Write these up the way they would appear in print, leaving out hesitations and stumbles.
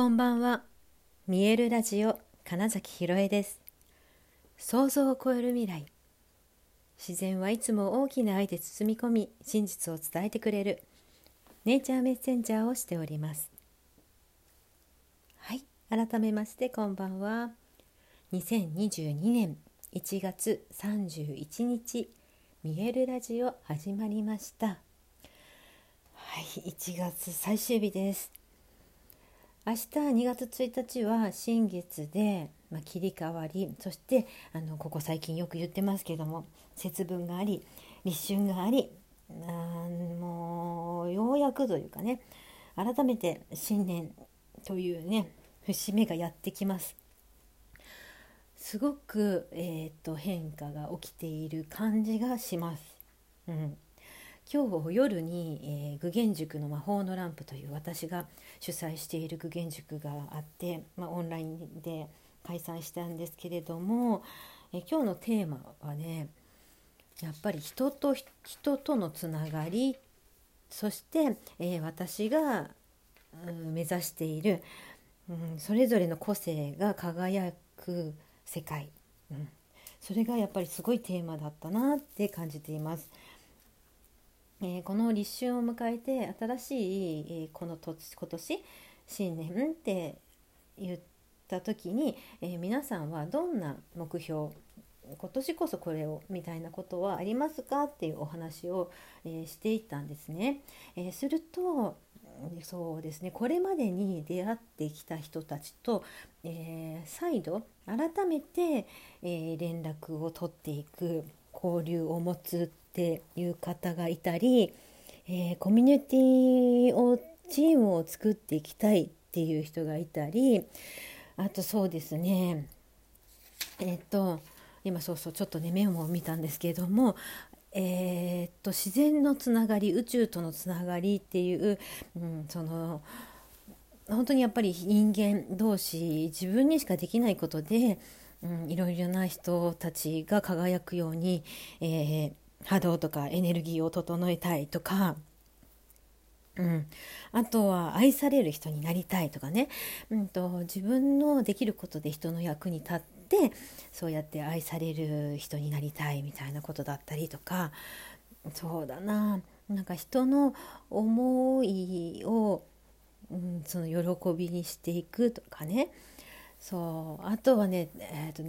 こんばんは。見えるラジオ金崎ひろえです。想像を超える未来。自然はいつも大きな愛で包み込み、真実を伝えてくれるネイチャーメッセンジャーをしております。はい、改めましてこんばんは。2022年1月31日見えるラジオ始まりました。はい、1月最終日です。明日2月1日は新月で、切り替わり、そしてここ最近よく言ってますけども、節分があり、立春があり、もうようやくというかね、改めて新年というね節目がやってきます。すごく、変化が起きている感じがします。今日夜に、具現塾の魔法のランプという私が主催している具現塾があって、オンラインで開催したんですけれども、今日のテーマはね、やっぱり人とのつながり、そして、私が、目指している、それぞれの個性が輝く世界、それがやっぱりすごいテーマだったなって感じています。この立春を迎えて新しい、今年新年って言った時に、皆さんはどんな目標、今年こそこれをみたいなことはありますかっていうお話を、していったんですね。するとそうですね、これまでに出会ってきた人たちと、再度改めて、連絡を取っていく、交流を持つっていう方がいたり、コミュニティをチームを作っていきたいっていう人がいたり、あとそうですね、今ちょっとねメモを見たんですけれども、自然のつながり、宇宙とのつながりっていう、本当にやっぱり人間同士、自分にしかできないことで、いろいろな人たちが輝くように、波動とかエネルギーを整えたいとか、あとは愛される人になりたいとかね、自分のできることで人の役に立って、そうやって愛される人になりたいみたいなことだったりとか、そうだな、なんか人の思いを、その喜びにしていくとかね、あとはね、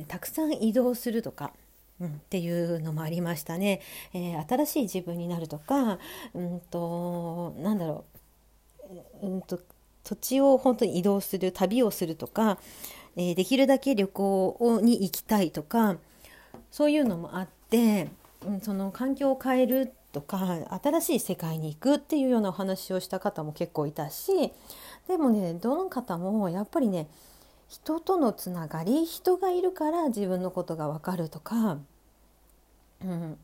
たくさん移動するとか、っていうのもありましたね。新しい自分になるとか、土地を本当に移動する、旅をするとか、できるだけ旅行に行きたいとか、そういうのもあって、その環境を変えるとか、新しい世界に行くっていうようなお話をした方も結構いたし、でもね、どの方もやっぱりね、人とのつながり、人がいるから自分のことが分かるとか、や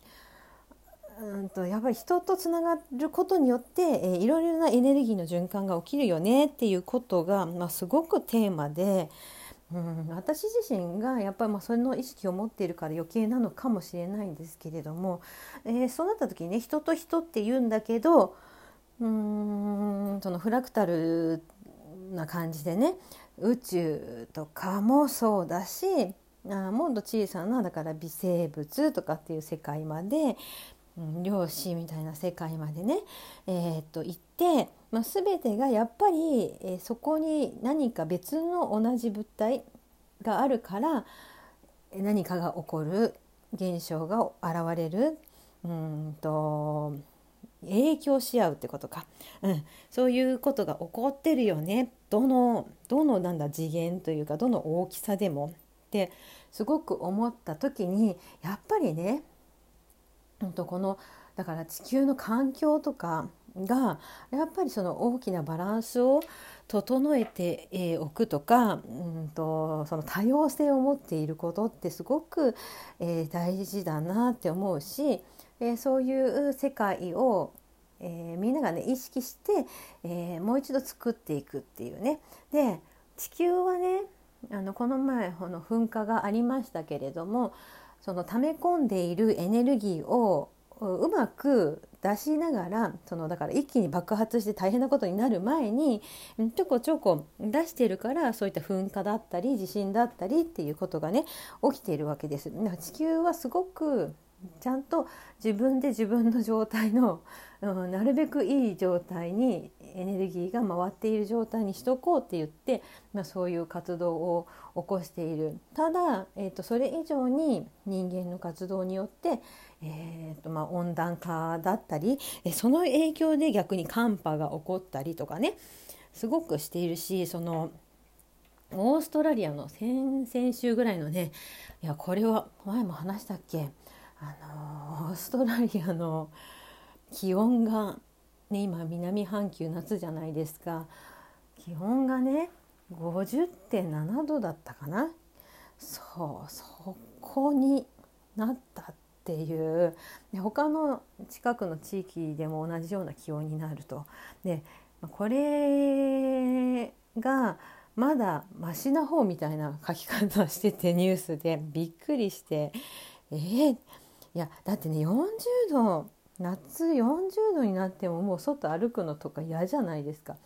っぱり人とつながることによって、いろいろなエネルギーの循環が起きるよねっていうことが、すごくテーマで、私自身がやっぱりそれの意識を持っているから余計なのかもしれないんですけれども、そうなった時にね、人と人って言うんだけど、そのフラクタルな感じでね、宇宙とかもそうだし、もっと小さなだから微生物とかっていう世界まで、量子みたいな世界までね、行って、全てがやっぱり、そこに何か別の同じ物体があるから何かが起こる、現象が現れる、影響し合うってことか、そういうことが起こってるよね、どのなんだ次元というか、どの大きさでもってすごく思った時に、やっぱりね、このだから地球の環境とかがやっぱりその大きなバランスを整えておくとか、その多様性を持っていることってすごく、大事だなって思うし、そういう世界を、みんながね意識して、もう一度作っていくっていうね。で、地球はね、この前噴火がありましたけれども、その溜め込んでいるエネルギーをうまく出しながら、だから一気に爆発して大変なことになる前にちょこちょこ出しているから、そういった噴火だったり地震だったりっていうことがね起きているわけです。地球はすごくちゃんと自分で自分の状態の、なるべくいい状態にエネルギーが回っている状態にしとこうって言って、そういう活動を起こしている。ただ、それ以上に人間の活動によって、温暖化だったり、その影響で逆に寒波が起こったりとかねすごくしているし、オーストラリアの先々週ぐらいのね、いやこれは前も話したっけ、オーストラリアの気温が、ね、今南半球夏じゃないですか。気温がね 50.7 度だったかな。そこになったっていう、で他の近くの地域でも同じような気温になると。でこれがまだマシな方みたいな書き方してて、ニュースでびっくりして、いやだってね40度、夏40度になってももう外歩くのとか嫌じゃないですか。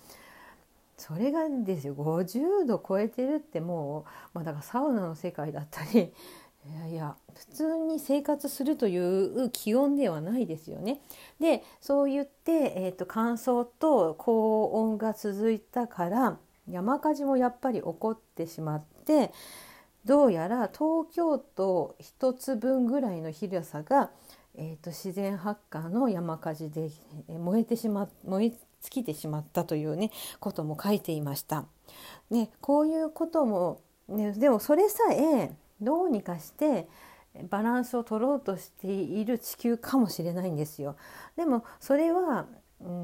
それがですよ、50度超えてるって、もう、だからサウナの世界だったり、いや普通に生活するという気温ではないですよね。でそう言って、乾燥と高温が続いたから山火事もやっぱり起こってしまって、どうやら東京都1つ分ぐらいの広さが、自然発火の山火事で燃え尽きてしまったという、ね、ことも書いていました、ね、こういうことも、ね、でもそれさえどうにかしてバランスを取ろうとしている地球かもしれないんですよ。でもそれは我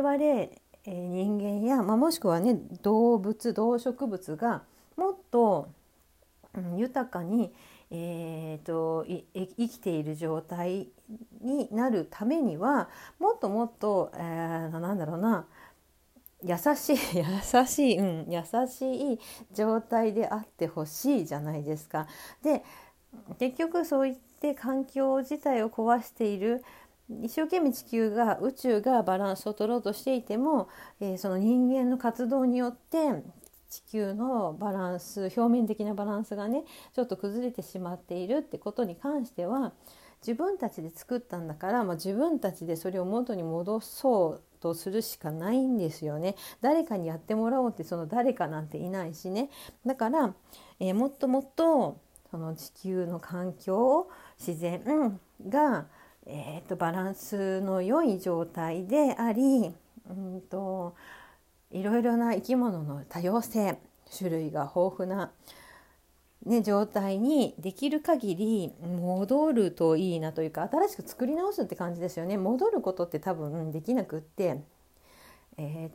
々人間や、もしくはね動植物がもっと豊かに、生きている状態になるためには、もっともっと、優しい状態であってほしいじゃないですか。で結局そういって環境自体を壊している、一生懸命宇宙がバランスを取ろうとしていても、その人間の活動によって地球のバランス、表面的なバランスがねちょっと崩れてしまっているってことに関しては、自分たちで作ったんだから、自分たちでそれを元に戻そうとするしかないんですよね。誰かにやってもらおうって、その誰かなんていないしね。だから、もっともっとその地球の環境、自然が、バランスの良い状態であり、いろいろな生き物の多様性、種類が豊富な、ね、状態にできる限り戻るといいなというか、新しく作り直すって感じですよね。戻ることって多分できなくって、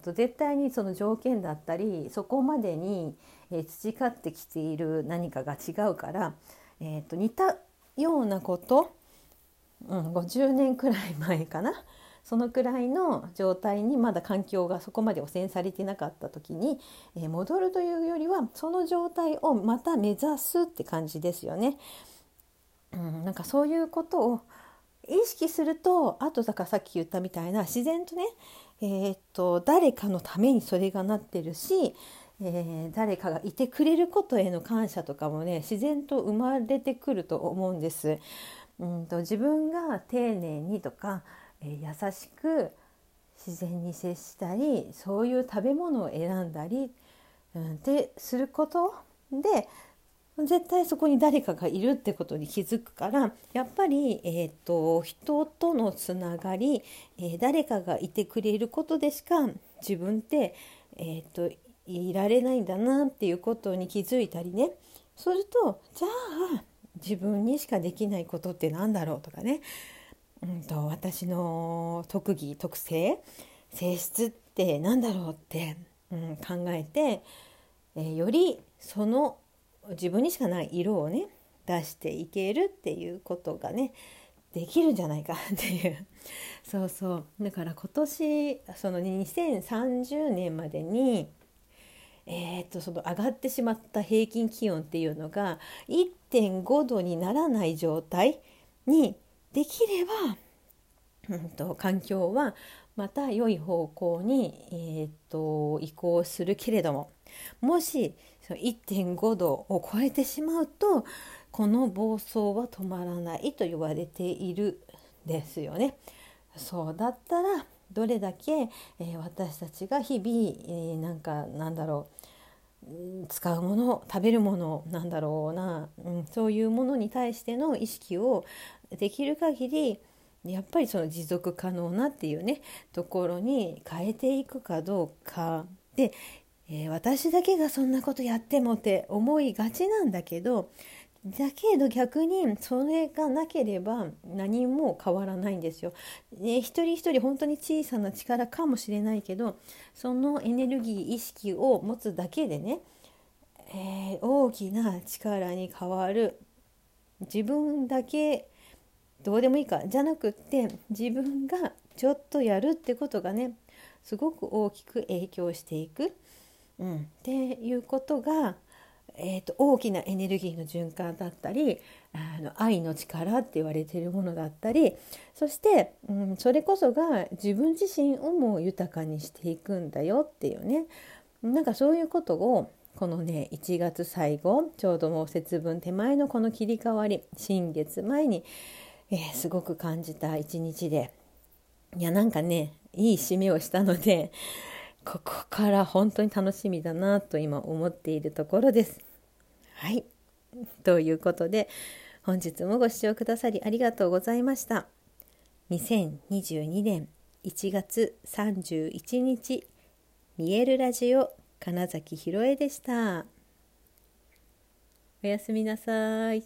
絶対にその条件だったり、そこまでに培ってきている何かが違うから、似たようなこと、50年くらい前かな、そのくらいの状態にまだ環境がそこまで汚染されてなかった時に戻るというよりは、その状態をまた目指すって感じですよね。なんかそういうことを意識すると、あとだからさっき言ったみたいな自然とね、誰かのためにそれがなってるし、誰かがいてくれることへの感謝とかもね自然と生まれてくると思うんです。自分が丁寧にとか優しく自然に接したり、そういう食べ物を選んだりってすることで、絶対そこに誰かがいるってことに気づくから、やっぱり、人とのつながり、誰かがいてくれることでしか自分って、いられないんだなっていうことに気づいたりね、するとじゃあ自分にしかできないことってなんだろうとかね、私の特技、特性、性質ってなんだろうって、考えて、よりその自分にしかない色をね出していけるっていうことがねできるんじゃないかっていう。だから今年その2030年までに、その上がってしまった平均気温っていうのが 1.5 度にならない状態にできれば、環境はまた良い方向に、移行するけれども、もし 1.5 度を超えてしまうとこの暴走は止まらないと言われているんですよね。そうだったらどれだけ、私たちが日々、使うもの、食べるものそういうものに対しての意識をできる限りやっぱりその持続可能なっていうねところに変えていくかどうかで、私だけがそんなことやってもって思いがちなんだけど逆にそれがなければ何も変わらないんですよ、ね、一人一人本当に小さな力かもしれないけどそのエネルギー意識を持つだけでね、大きな力に変わる。自分だけどうでもいいかじゃなくって自分がちょっとやるってことがねすごく大きく影響していく、っていうことが大きなエネルギーの循環だったり愛の力って言われているものだったりそして、それこそが自分自身をも豊かにしていくんだよっていうねそういうことをこのね1月最後ちょうどもう節分手前のこの切り替わり新月前に、すごく感じた一日でいい締めをしたのでここから本当に楽しみだなと今思っているところです。はい、ということで本日もご視聴くださりありがとうございました。2022年1月31日見えるラジオ金崎ひろえでした。おやすみなさい。